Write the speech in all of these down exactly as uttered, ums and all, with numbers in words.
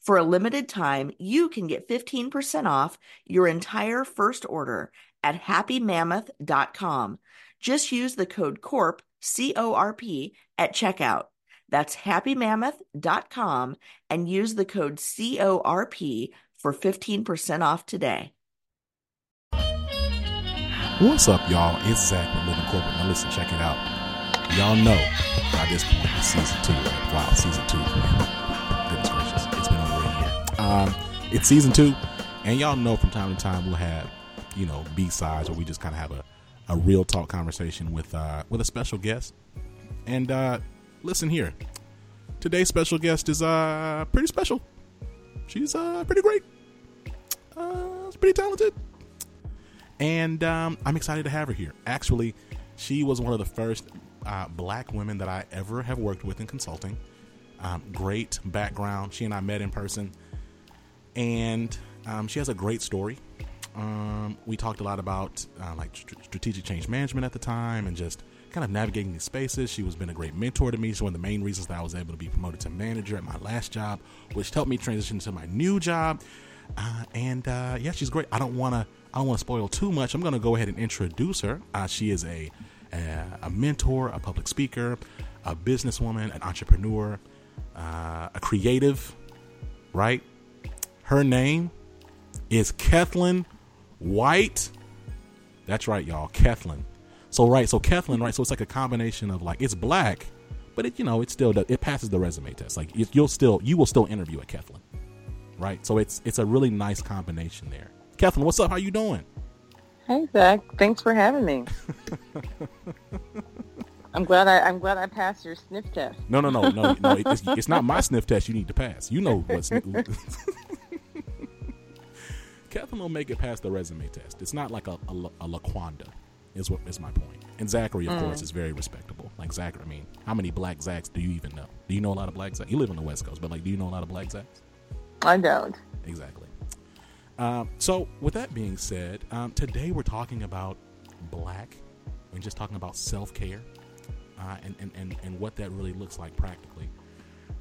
For a limited time, you can get fifteen percent off your entire first order at happy mammoth dot com. Just use the code CORP, C O R P, at checkout. That's happy mammoth dot com and use the code C O R P for fifteen percent off today. What's up, y'all? It's Zach with Living Corporate. Now listen, check it out. Y'all know by this point it's season two. Wow, season two. Goodness gracious, it's been over a year. Um, it's season two, and y'all know from time to time we'll have, you know, B-sides where we just kind of have a, a real talk conversation with uh, with a special guest. And uh, listen here, today's special guest is uh, pretty special. She's uh, pretty great. Uh, she's pretty talented. And um, I'm excited to have her here. Actually, she was one of the first uh, black women that I ever have worked with in consulting. Um, great background. She and I met in person. And um, she has a great story. Um, we talked a lot about uh, like st- strategic change management at the time and just kind of navigating these spaces. She was been a great mentor to me. She's one of the main reasons that I was able to be promoted to manager at my last job, which helped me transition to my new job. Uh, and uh, yeah, she's great. I don't want to I don't want to spoil too much. I'm going to go ahead and introduce her. Uh, she is a, a a mentor, a public speaker, a businesswoman, an entrepreneur, uh, a creative, right? Her name is Kathleen White. That's right, y'all. Kathleen. So, right. So Kathleen, right. So it's like a combination of like, it's black, but it, you know, it still does, it passes the resume test. Like it, you'll still, you will still interview at Kathleen. Right. So it's, it's a really nice combination there. Kathleen, what's up? How you doing? Hey, Zach. Thanks for having me. I'm glad I I'm glad I passed your sniff test. No, no, no, no, no. It's, it's not my sniff test. You need to pass. You know what? Sniff- Kathleen will make it past the resume test. It's not like a a, a LaQuanda, is what is my point. And Zachary, of mm. course, is very respectable. Like Zachary, I mean, how many black Zachs do you even know? Do you know a lot of black Zachs? You live on the West Coast, but like, do you know a lot of black Zachs? I don't. Exactly. Um, so with that being said, um, today we're talking about black and just talking about self-care uh, and, and, and, and what that really looks like practically.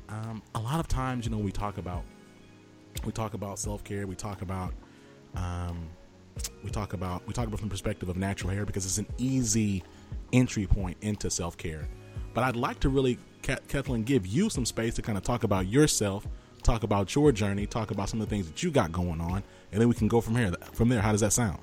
Um, a lot of times, you know, we talk about we talk about self-care. We talk about um, we talk about we talk about from the perspective of natural hair because it's an easy entry point into self-care. But I'd like to really, Kathleen, give you some space to kind of talk about yourself. Talk about your journey, talk about some of the things that you got going on, and then we can go from here. From there, how does that sound?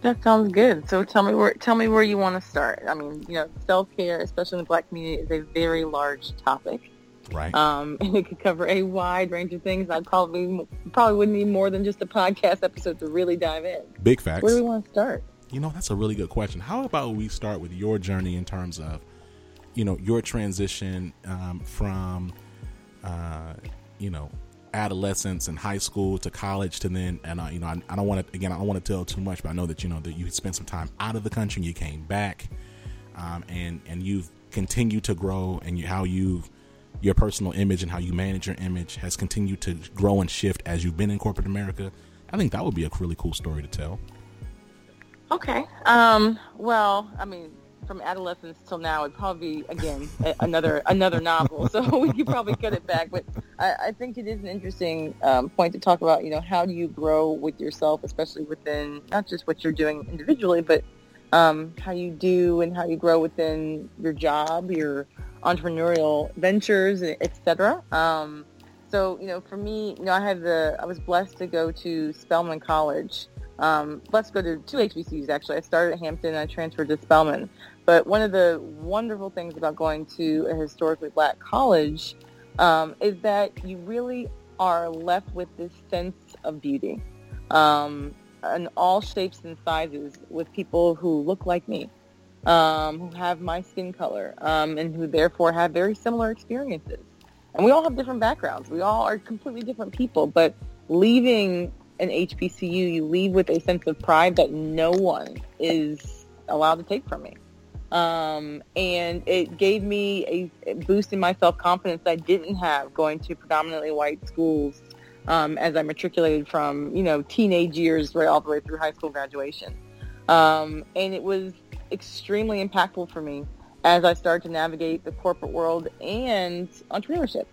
That sounds good. So tell me where tell me where you want to start. I mean, you know, self-care, especially in the black community, is a very large topic. Right. Um, and it could cover a wide range of things. I probably probably wouldn't need more than just a podcast episode to really dive in. Big facts. Where do we want to start? You know, that's a really good question. How about we start with your journey in terms of, you know, your transition um, from Uh, you know, adolescence and high school to college to then, and uh, you know, I, I don't want to, again, I don't want to tell too much, but I know that, you know, that you spent some time out of the country and you came back um, and, and you've continued to grow and you, how you've, your personal image and how you manage your image has continued to grow and shift as you've been in corporate America. I think that would be a really cool story to tell. Okay. Um, well, I mean, from adolescence till now, it'd probably be, again, another another novel. So we could probably cut it back. But I, I think it is an interesting um, point to talk about, you know, how do you grow with yourself, especially within not just what you're doing individually, but um, how you do and how you grow within your job, your entrepreneurial ventures, et cetera. Um, so, you know, for me, you know, I had the, I was blessed to go to Spelman College Um, let's go to two H B C Us, actually. I started at Hampton, and I transferred to Spelman. But one of the wonderful things about going to a historically black college um, is that you really are left with this sense of beauty um, in all shapes and sizes, with people who look like me, um, who have my skin color, um, and who therefore have very similar experiences. And we all have different backgrounds. We all are completely different people, but leaving an H B C U, you leave with a sense of pride that no one is allowed to take from me. Um, and it gave me a boost in my self-confidence that I didn't have going to predominantly white schools um, as I matriculated from, you know, teenage years right all the way through high school graduation. Um, and it was extremely impactful for me as I started to navigate the corporate world and entrepreneurship.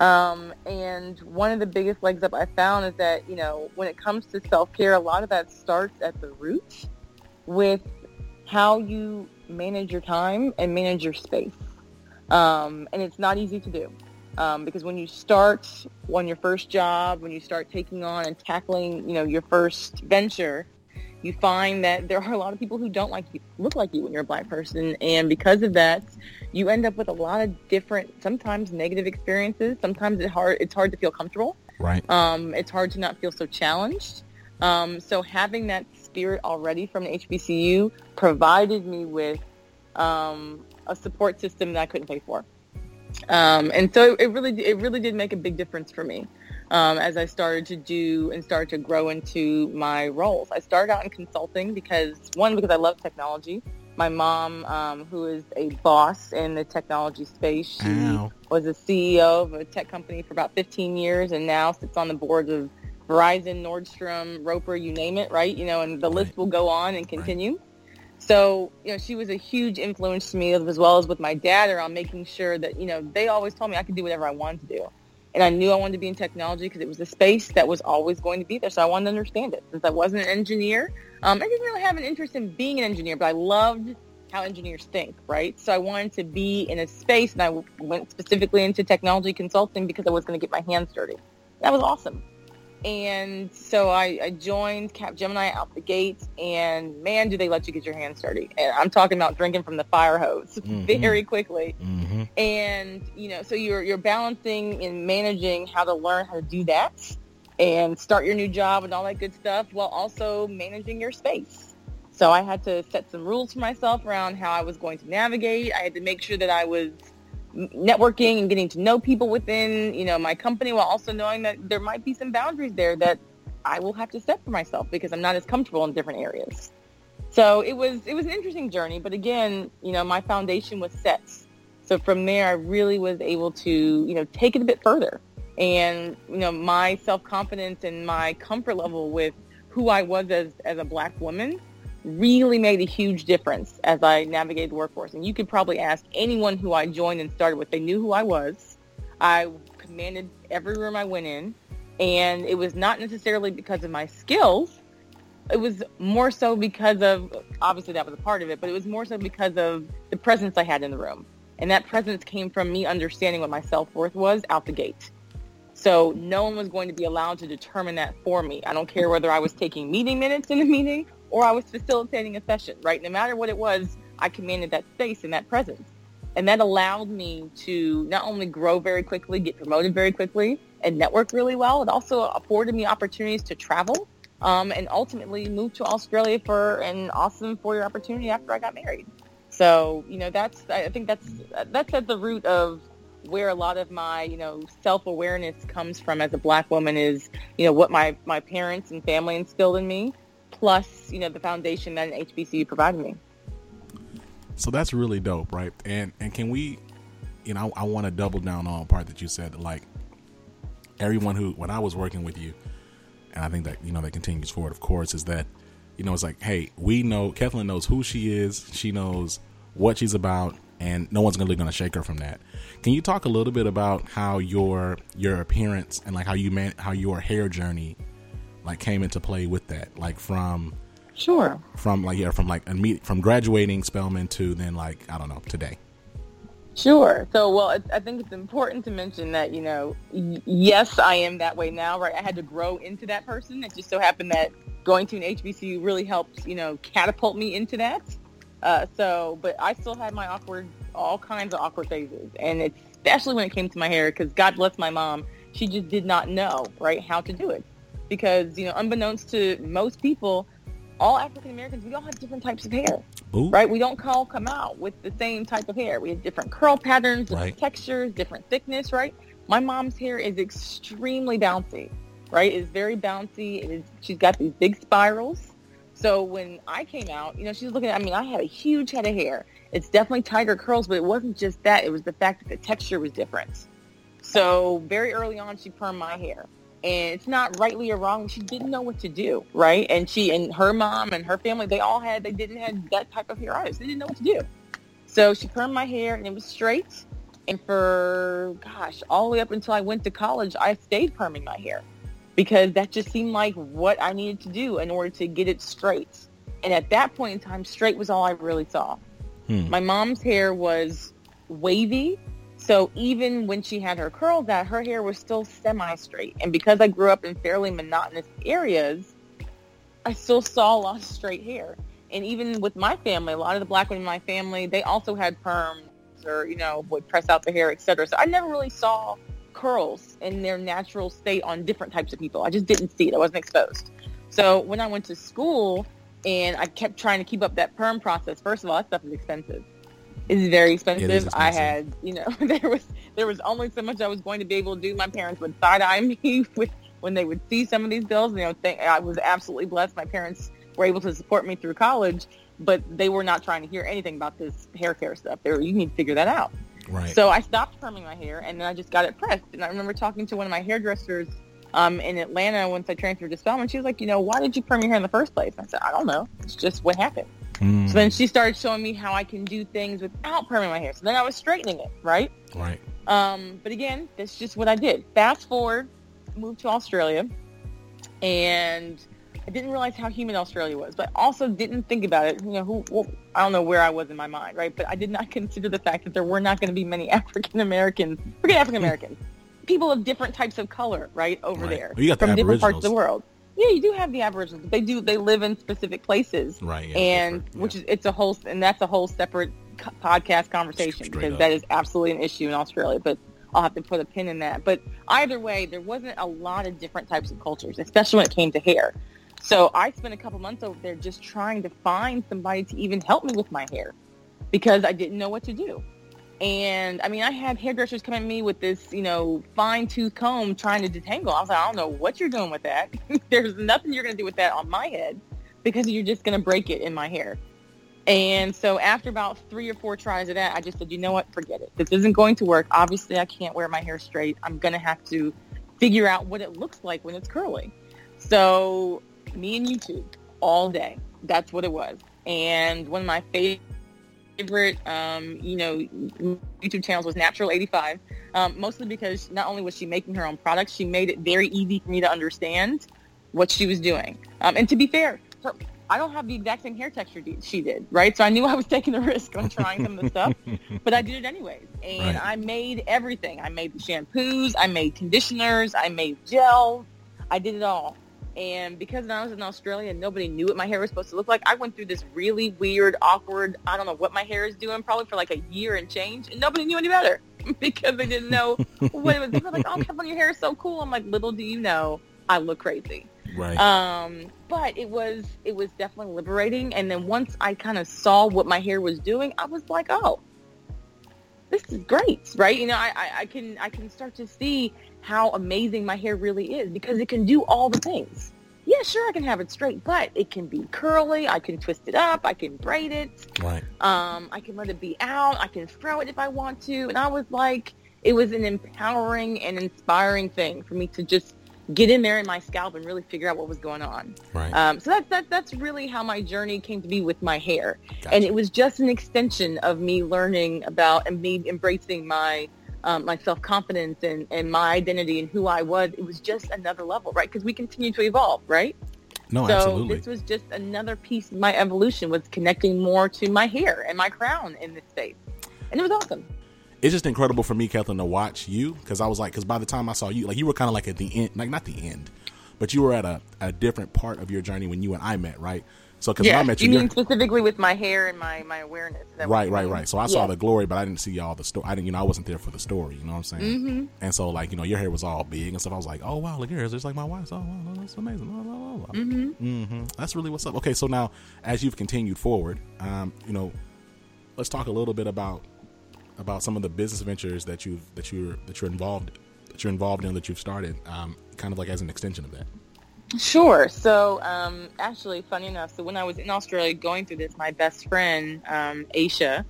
Um, and one of the biggest legs up I found is that, you know, when it comes to self-care, a lot of that starts at the root with how you manage your time and manage your space. Um, and it's not easy to do um, because when you start on your first job, when you start taking on and tackling, you know, your first venture, you find that there are a lot of people who don't like you, look like you when you're a black person. And because of that, you end up with a lot of different, sometimes negative experiences. Sometimes it hard, it's hard to feel comfortable. Right. Um, it's hard to not feel so challenged. Um, so having that spirit already from the H B C U provided me with um, a support system that I couldn't pay for. Um, and so it really, it really did make a big difference for me. Um, as I started to do and started to grow into my roles. I started out in consulting because, one, because I love technology. My mom, um, who is a boss in the technology space, she Ow. was a C E O of a tech company for about fifteen years and now sits on the boards of Verizon, Nordstrom, Roper, you name it, right? You know, and the list right. will go on and continue. Right. So, you know, she was a huge influence to me, as well as with my dad, around making sure that, you know, they always told me I could do whatever I wanted to do. And I knew I wanted to be in technology because it was a space that was always going to be there. So I wanted to understand it. Since I wasn't an engineer, um, I didn't really have an interest in being an engineer, but I loved how engineers think, right? So I wanted to be in a space, and I went specifically into technology consulting because I was going to get my hands dirty. That was awesome. And so I, I joined Capgemini out the gate, and man, do they let you get your hands dirty. And I'm talking about drinking from the fire hose mm-hmm. very quickly. Mm-hmm. And, you know, so you're you're balancing and managing how to learn how to do that and start your new job and all that good stuff while also managing your space. So I had to set some rules for myself around how I was going to navigate. I had to make sure that I was networking and getting to know people within, you know, my company, while also knowing that there might be some boundaries there that I will have to set for myself because I'm not as comfortable in different areas. So it was it was an interesting journey, but again, you know, my foundation was set. So from there, I really was able to, you know, take it a bit further. And, you know, my self-confidence and my comfort level with who I was as, as a black woman really made a huge difference as I navigated the workforce. And you could probably ask anyone who I joined and started with. They knew who I was. I commanded every room I went in, and it was not necessarily because of my skills. It was more so because of, obviously that was a part of it, but it was more so because of the presence I had in the room. And that presence came from me understanding what my self-worth was out the gate. So no one was going to be allowed to determine that for me. I don't care whether I was taking meeting minutes in the meeting or I was facilitating a session, right? No matter what it was, I commanded that space and that presence. And that allowed me to not only grow very quickly, get promoted very quickly, and network really well, it also afforded me opportunities to travel um, and ultimately move to Australia for an awesome four-year opportunity after I got married. So, you know, that's, I think that's, that's at the root of where a lot of my, you know, self-awareness comes from as a black woman is, you know, what my, my parents and family instilled in me, plus, you know, the foundation that an H B C U provided me. So that's really dope, right? And and can we, you know, I, I want to double down on a part that you said, like, everyone who, when I was working with you, and I think that, you know, that continues forward, of course, is that, you know, it's like, hey, we know, Kathleen knows who she is, she knows what she's about, and no one's really going to shake her from that. Can you talk a little bit about how your your appearance and, like, how you man, how your hair journey, like, came into play with that, like, from sure from like yeah from like from graduating Spelman to then, like, I don't know, today? Sure. So, well, it's, I think it's important to mention that, you know, y- yes, I am that way now, right? I had to grow into that person. It just so happened that going to an H B C U really helped, you know, catapult me into that. Uh, so, but I still had my awkward, all kinds of awkward phases. And it's especially when it came to my hair, because God bless my mom, she just did not know, right, how to do it. Because, you know, unbeknownst to most people, all African-Americans, we all have different types of hair, Ooh. right? We don't all come out with the same type of hair. We have different curl patterns, different right. textures, different thickness, right? My mom's hair is extremely bouncy, right? It's very bouncy. It is, she's got these big spirals. So when I came out, you know, she's looking at, I mean, I had a huge head of hair. It's definitely tiger curls, but it wasn't just that. It was the fact that the texture was different. So very early on, she permed my hair. And it's not rightly or wrong. She didn't know what to do, right? And she and her mom and her family, they all had, they didn't have that type of hair artists. They didn't know what to do. So she permed my hair, and it was straight. And for, gosh, all the way up until I went to college, I stayed perming my hair. Because that just seemed like what I needed to do in order to get it straight. And at that point in time, straight was all I really saw. Hmm. My mom's hair was wavy. So even when she had her curls out, her hair was still semi-straight. And because I grew up in fairly monotonous areas, I still saw a lot of straight hair. And even with my family, a lot of the black women in my family, they also had perms or, you know, would press out the hair, et cetera. So I never really saw curls in their natural state on different types of people. I just didn't see it. I wasn't exposed. So when I went to school and I kept trying to keep up that perm process, first of all, that stuff is expensive. It's very expensive. It is expensive. I had, you know, there was there was only so much I was going to be able to do. My parents would side-eye me with, when they would see some of these bills. You know, think, I was absolutely blessed. My parents were able to support me through college, but they were not trying to hear anything about this hair care stuff. They were, you need to figure that out. Right. So I stopped perming my hair, and then I just got it pressed. And I remember talking to one of my hairdressers um, in Atlanta once I transferred to Spelman. She was like, you know, why did you perm your hair in the first place? And I said, I don't know. It's just what happened. Mm. So then she started showing me how I can do things without perming my hair. So then I was straightening it, right? Right. Um, but again, that's just what I did. Fast forward, moved to Australia, and I didn't realize how humid Australia was, but also didn't think about it. You know, who, well, I don't know where I was in my mind, right? But I did not consider the fact that there were not going to be many African Americans. Forget African Americans, people of different types of color, right, over right. there well, you got from the different parts of the world. Yeah, you do have the Aboriginals. They do. They live in specific places, right? Yeah, and yeah. which is it's a whole and that's a whole separate co- podcast conversation Straight because up. That is absolutely an issue in Australia. But I'll have to put a pin in that. But either way, there wasn't a lot of different types of cultures, especially when it came to hair. So I spent a couple months over there just trying to find somebody to even help me with my hair because I didn't know what to do. And, I mean, I had hairdressers come at me with this, you know, fine-tooth comb trying to detangle. I was like, I don't know what you're doing with that. There's nothing you're going to do with that on my head because you're just going to break it in my hair. And so after about three or four tries of that, I just said, you know what, forget it. This isn't going to work. Obviously, I can't wear my hair straight. I'm going to have to figure out what it looks like when it's curly. So me and YouTube all day. That's what it was. And one of my favorite, um, you know, YouTube channels was Natural eighty-five, um, mostly because not only was she making her own products, she made it very easy for me to understand what she was doing. Um, and to be fair, her, I don't have the exact same hair texture she did, right? So I knew I was taking a risk on trying some of the stuff, but I did it anyways. And right. I made everything. I made the shampoos. I made conditioners. I made gel. I did it all. And because I was in Australia and nobody knew what my hair was supposed to look like, I went through this really weird, awkward, I don't know what my hair is doing, probably for like a year and change. And nobody knew any better because they didn't know what it was. They were like, oh, Kathleen, your hair is so cool. I'm like, little do you know, I look crazy. Right. Um, but it was it was definitely liberating. And then once I kind of saw what my hair was doing, I was like, oh, this is great, right? You know, I, I, I can I can start to see how amazing my hair really is because it can do all the things. Yeah, sure, I can have it straight, but it can be curly. I can twist it up. I can braid it. Right. Um, I can let it be out. I can throw it if I want to. And I was like, it was an empowering and inspiring thing for me to just get in there in my scalp and really figure out what was going on. Right. Um, so that's that, that's really how my journey came to be with my hair. Gotcha. And it was just an extension of me learning about and me embracing my Um, my self-confidence and, and my identity and who I was. It was just another level, right? Because we continue to evolve, right? No, so absolutely. So this was just another piece of my evolution, was connecting more to my hair and my crown in this space. And it was awesome. It's just incredible for me, Kathleen, to watch you because I was like, because by the time I saw you, like you were kind of like at the end, like not the end, but you were at a, a different part of your journey when you and I met, right? So because yeah, I met you, you mean specifically with my hair and my, my awareness. Right, right, right. So I yeah. saw the glory, but I didn't see all the story. I didn't, you know, I wasn't there for the story. You know what I'm saying? Mm-hmm. And so, like, you know, your hair was all big and stuff. I was like, oh wow, look, your hair is just like my wife's. Oh wow, that's amazing. Blah, blah, blah. Mm-hmm. Mm-hmm. That's really what's up. Okay, so now as you've continued forward, um, you know, let's talk a little bit about about some of the business ventures that you that you're that you're involved that you're involved in that you've started, um, kind of like as an extension of that. Sure. So, um, actually, funny enough, so when I was in Australia going through this, my best friend, um, Asha,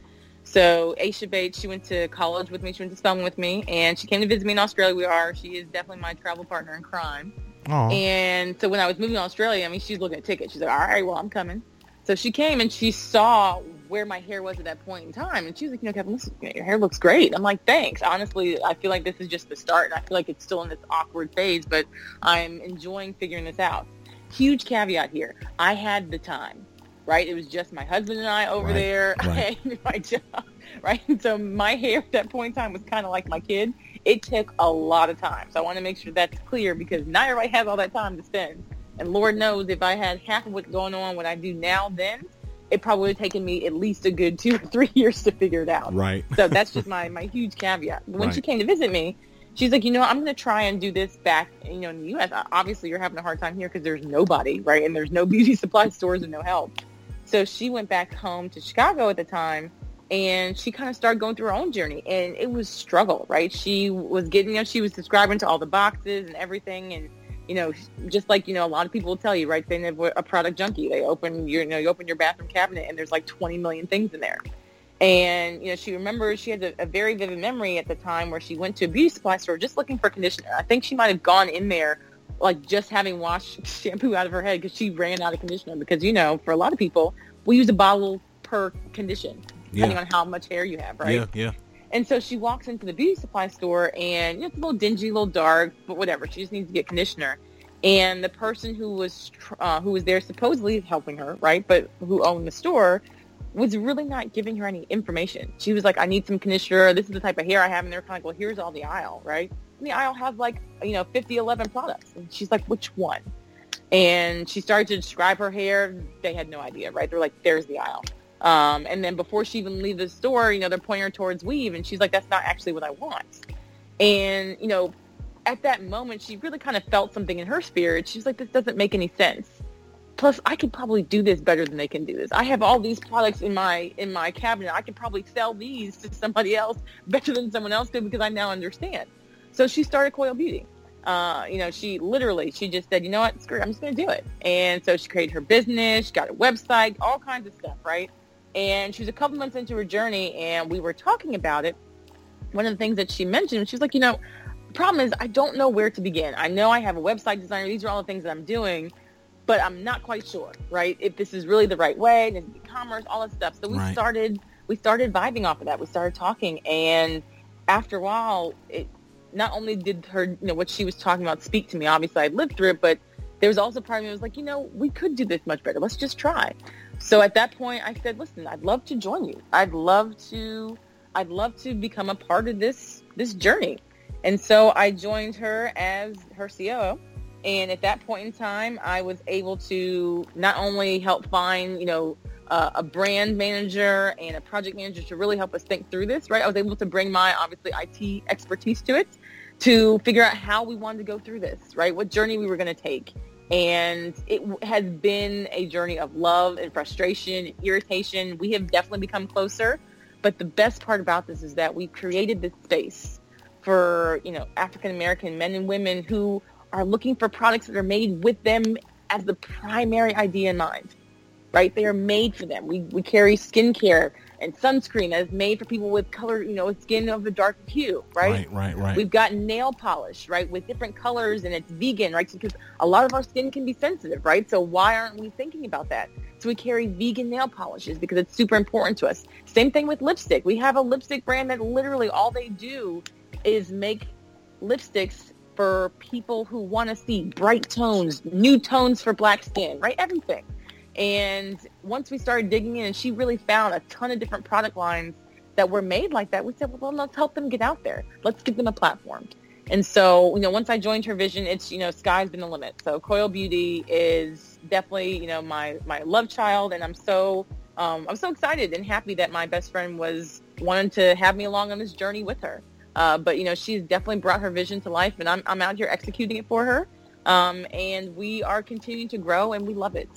so Asha Bates, she went to college with me, she went to Spelman with me, and she came to visit me in Australia. We are, she is definitely my travel partner in crime. Aww. And so when I was moving to Australia, I mean, she's looking at tickets. She's like, all right, well, I'm coming. So she came and she saw where my hair was at that point in time. And she was like, you know, Kevin, listen, your hair looks great. I'm like, thanks. Honestly, I feel like this is just the start. And I feel like it's still in this awkward phase, but I'm enjoying figuring this out. Huge caveat here. I had the time, right? It was just my husband and I over right, there. Right. I had my job, right? And so my hair at that point in time was kind of like my kid. It took a lot of time. So I want to make sure that's clear because not everybody has all that time to spend. And Lord knows if I had half of what's going on, what I do now then, it probably would have taken me at least a good two or three years to figure it out. Right. So that's just my, my huge caveat. When right. she came to visit me, she's like, you know, I'm going to try and do this back, you know, in the U S. Obviously, you're having a hard time here because there's nobody, right? And there's no beauty supply stores and no help. So she went back home to Chicago at the time, and she kind of started going through her own journey. And it was struggle, right? She was getting, you know, she was subscribing to all the boxes and everything, and you know, just like, you know, a lot of people will tell you, right, they never a product junkie. They open, your, you know, you open your bathroom cabinet and there's like twenty million things in there. And, you know, she remembers she had a, a very vivid memory at the time where she went to a beauty supply store just looking for conditioner. I think she might have gone in there like just having washed shampoo out of her head because she ran out of conditioner because, you know, for a lot of people, we use a bottle per condition depending yeah. on how much hair you have, right? Yeah, yeah. And so she walks into the beauty supply store, and you know, it's a little dingy, a little dark, but whatever. She just needs to get conditioner. And the person who was uh, who was there supposedly helping her, right, but who owned the store, was really not giving her any information. She was like, I need some conditioner. This is the type of hair I have. And they're kind of like, well, here's all the aisle, right? And the aisle has like, you know, fifty, eleven products. And she's like, which one? And she started to describe her hair. They had no idea, right? They're like, there's the aisle. Um, and then before she even leaves the store, you know, they're pointing her towards weave. And she's like, that's not actually what I want. And, you know, at that moment, she really kind of felt something in her spirit. She's like, this doesn't make any sense. Plus, I could probably do this better than they can do this. I have all these products in my in my cabinet. I could probably sell these to somebody else better than someone else could because I now understand. So she started Coil Beauty. Uh, you know, she literally, she just said, you know what, screw it, I'm just going to do it. And so she created her business, she got a website, all kinds of stuff, right? And she was a couple months into her journey, and we were talking about it. One of the things that she mentioned, she was like, you know, the problem is I don't know where to begin. I know I have a website designer. These are all the things that I'm doing, but I'm not quite sure, right, if this is really the right way, and it's e-commerce, all that stuff. So we right. started we started vibing off of that. We started talking, and after a while, it not only did her, you know, what she was talking about speak to me. Obviously, I lived through it, but there was also part of me that was like, you know, we could do this much better. Let's just try. So at that point, I said, listen, I'd love to join you. I'd love to I'd love to become a part of this this journey. And so I joined her as her C O O. And at that point in time, I was able to not only help find, you know, uh, a brand manager and a project manager to really help us think through this, right? I was able to bring my, obviously, I T expertise to it to figure out how we wanted to go through this, right? What journey we were going to take. And it has been a journey of love and frustration and irritation. We have definitely become closer. But the best part about this is that we created this space for, you know, African-American men and women who are looking for products that are made with them as the primary idea in mind, right? They are made for them. We we carry skincare and sunscreen that is made for people with color, you know, skin of a dark hue, right? Right, right, right. We've got nail polish, right, with different colors, and it's vegan, right? Because a lot of our skin can be sensitive, right? So why aren't we thinking about that? So we carry vegan nail polishes because it's super important to us. Same thing with lipstick. We have a lipstick brand that literally all they do is make lipsticks for people who want to see bright tones, new tones for black skin, right? Everything. And once we started digging in, and she really found a ton of different product lines that were made like that, we said, well, let's help them get out there. Let's give them a platform. And so, you know, once I joined her vision, it's, you know, sky's been the limit. So Coil Beauty is definitely, you know, my, my love child. And I'm so, um, I'm so excited and happy that my best friend was wanting to have me along on this journey with her. Uh, but, you know, she's definitely brought her vision to life, and I'm, I'm out here executing it for her. Um, and we are continuing to grow, and we love it.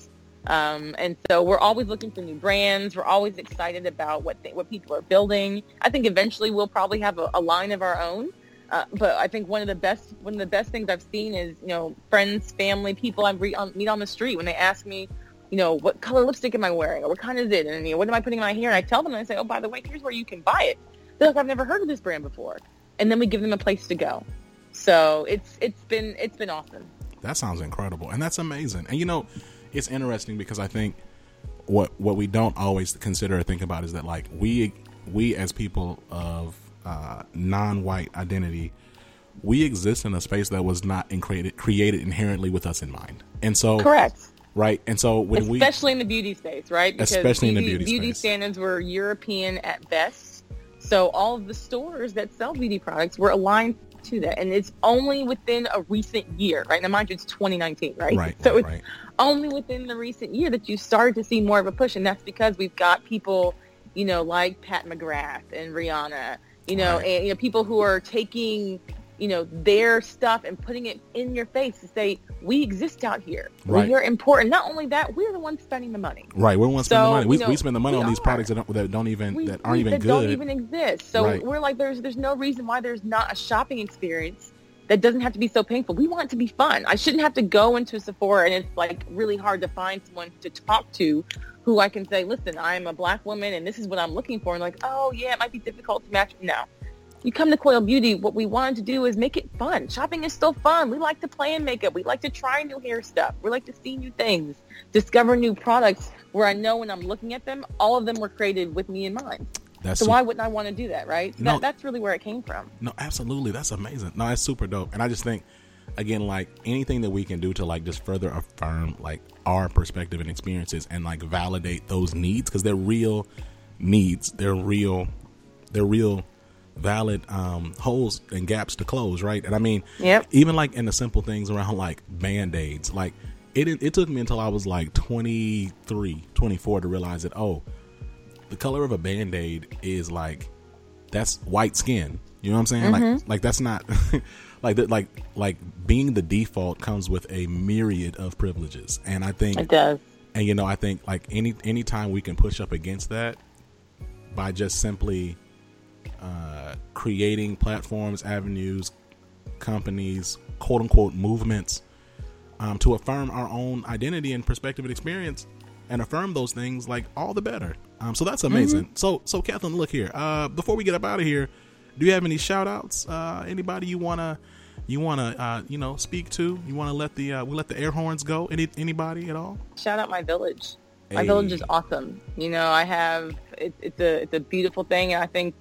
Um, and so we're always looking for new brands. We're always excited about what th- what people are building. I think eventually we'll probably have a, a line of our own. Uh, but I think one of the best one of the best things I've seen is, you know, friends, family, people I re- on, meet on the street when they ask me, you know, what color lipstick am I wearing, or what kind is it, and, you know, what am I putting in my hair? And I tell them, and I say, oh, by the way, here's where you can buy it. They're like, I've never heard of this brand before, and then we give them a place to go. So it's it's been it's been awesome. That sounds incredible, and that's amazing. And, you know, it's interesting because I think what what we don't always consider or think about is that, like, we we as people of uh, non-white identity, we exist in a space that was not in created created inherently with us in mind. And so, correct, right? And so when especially we especially in the beauty space, right? Because especially beauty, in the beauty beauty space. Standards were European at best. So all of the stores that sell beauty products were aligned to that, and it's only within a recent year, right? Now, mind you, it's twenty nineteen, right? Right. So right, it's right. only within the recent year that you started to see more of a push, and that's because we've got people, you know, like Pat McGrath and Rihanna, you know, right. and you know, people who are taking, you know, their stuff and putting it in your face to say, we exist out here. Right. We are important. Not only that, we're the ones spending the money. Right. We're the ones so, spending the money. We, you know, we spend the money on are. these products that don't, that don't even, we, that aren't we, even that good. That don't even exist. So right. we're like, there's, there's no reason why there's not a shopping experience that doesn't have to be so painful. We want it to be fun. I shouldn't have to go into Sephora and it's like really hard to find someone to talk to who I can say, listen, I'm a black woman and this is what I'm looking for. And like, oh yeah, it might be difficult to match. No. You come to Coil Beauty, what we wanted to do is make it fun. Shopping is still fun. We like to play in makeup. We like to try new hair stuff. We like to see new things, discover new products where I know when I'm looking at them, all of them were created with me in mind. That's so su- why wouldn't I want to do that, right? No, that, that's really where it came from. No, absolutely. That's amazing. No, that's super dope. And I just think, again, like anything that we can do to like just further affirm like our perspective and experiences and like validate those needs, because they're real needs. They're real. They're real. valid um holes and gaps to close, right? And I mean, yep. even like in the simple things around like Band-Aids, like it it took me until I was like twenty-three, twenty-four to realize that, oh, the color of a Band-Aid is like, that's white skin, you know what I'm saying? Mm-hmm. like like that's not like that like like being the default comes with a myriad of privileges, and I think it does. And you know, I think like any any time we can push up against that by just simply Uh, creating platforms, avenues, companies, quote unquote movements, um, to affirm our own identity and perspective and experience, and affirm those things, like, all the better. Um, so that's amazing. Mm-hmm. So, so Kathleen, look here. Uh, before we get up out of here, do you have any shout outs? Uh, anybody you wanna, you wanna, uh, you know, speak to? You wanna let the uh, we let the air horns go? Any anybody at all? Shout out my village. Hey. My village is awesome. You know, I have it, it's a it's a beautiful thing, and I think.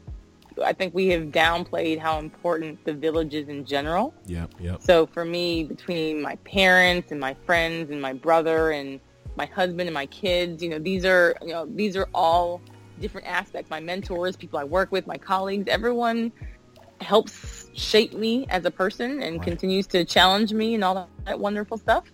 I think we have downplayed how important the village is in general. Yep, yep. So for me, between my parents and my friends and my brother and my husband and my kids, you know, these are, you know, these are all different aspects. My mentors, people I work with, my colleagues, everyone helps shape me as a person and right. continues to challenge me and all that, that wonderful stuff.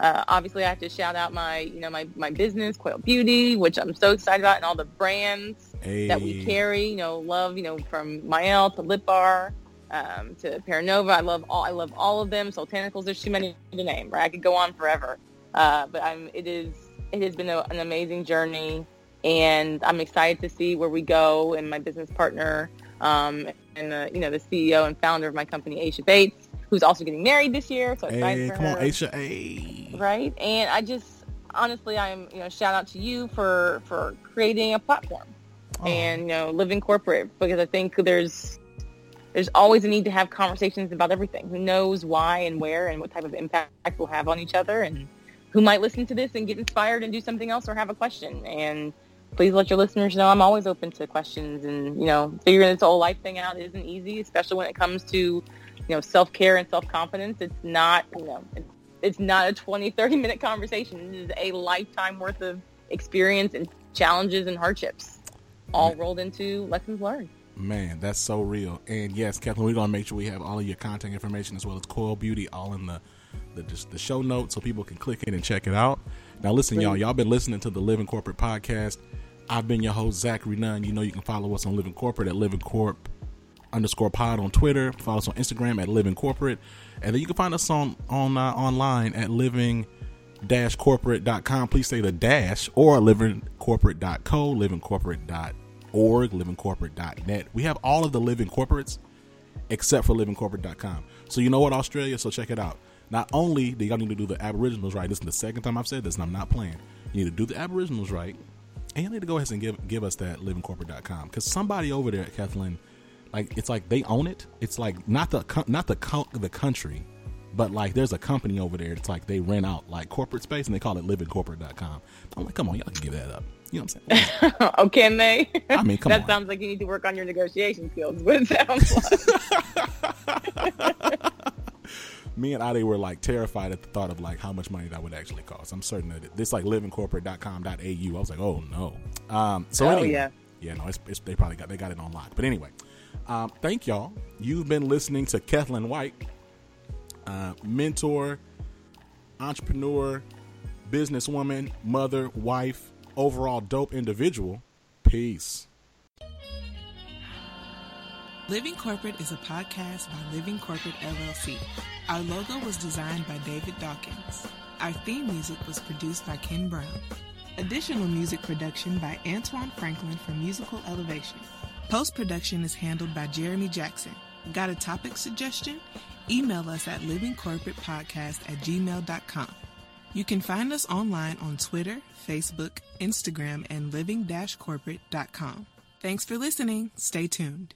Uh, obviously, I have to shout out my, you know, my, my business, Coil Beauty, which I'm so excited about, and all the brands hey. that we carry. You know, love, you know, from Mael to Lip Bar um, to Paranova. I love all. I love all of them. Soltanicals. There's too many to name. Right? I could go on forever. Uh, but I'm. It is. It has been a, an amazing journey, and I'm excited to see where we go. And my business partner, um, and the, you know, the C E O and founder of my company, Asha Bates, who's also getting married this year. So excited hey, for come her. on, Asha. Hey. Right? And I just, honestly, I'm, you know, shout out to you for, for creating a platform oh. and, you know, Living Corporate, because I think there's, there's always a need to have conversations about everything. Who knows why and where and what type of impact we'll have on each other, and who might listen to this and get inspired and do something else or have a question. And please let your listeners know I'm always open to questions, and, you know, figuring this whole life thing out isn't easy, especially when it comes to, you know, self-care and self-confidence. It's not, you know, it's not a twenty, thirty minute conversation. It is a lifetime worth of experience and challenges and hardships all rolled into lessons learned. Man, that's so real. And yes, Kathleen, we're going to make sure we have all of your contact information as well as Coil Beauty all in the, the, just the show notes so people can click in and check it out. Now, listen, y'all, y'all been listening to the Living Corporate Podcast. I've been your host, Zachary Nunn. You know you can follow us on Living Corporate at Living Corp underscore pod on Twitter. Follow us on Instagram at Living Corporate. And then you can find us on, on uh, online at living dash corporate dot com. Please say the dash or living corporate dot co, living corporate dot org, living corporate dot net. We have all of the Living Corporates except for living corporate dot com. So you know what, Australia, so check it out. Not only do y'all need to do the Aboriginals right, this is the second time I've said this and I'm not playing. You need to do the Aboriginals right. And you need to go ahead and give give us that living corporate dot com, because somebody over there at Kathleen, like it's like they own it. It's like not the not the the country, but like there's a company over there. It's like they rent out like corporate space and they call it living corporate dot com. I'm like, come on, y'all can give that up. You know what I'm saying? Oh, can they? I mean, come that on. That sounds like you need to work on your negotiation skills. What it sounds like. Me and Ade were like terrified at the thought of like how much money that would actually cost. I'm certain that it, this like living corporate dot com dot a u. I was like, oh no. Um, so oh, anyway, yeah, yeah, no, it's, it's, they probably got they got it on lock. But anyway, um, thank y'all. You've been listening to Kathleen White, uh, mentor, entrepreneur, businesswoman, mother, wife, overall dope individual. Peace. Living Corporate is a podcast by Living Corporate L L C. Our logo was designed by David Dawkins. Our theme music was produced by Ken Brown. Additional music production by Antoine Franklin for Musical Elevation. Post-production is handled by Jeremy Jackson. Got a topic suggestion? Email us at living corporate podcast at gmail dot com. You can find us online on Twitter, Facebook, Instagram, and living dash corporate dot com. Thanks for listening. Stay tuned.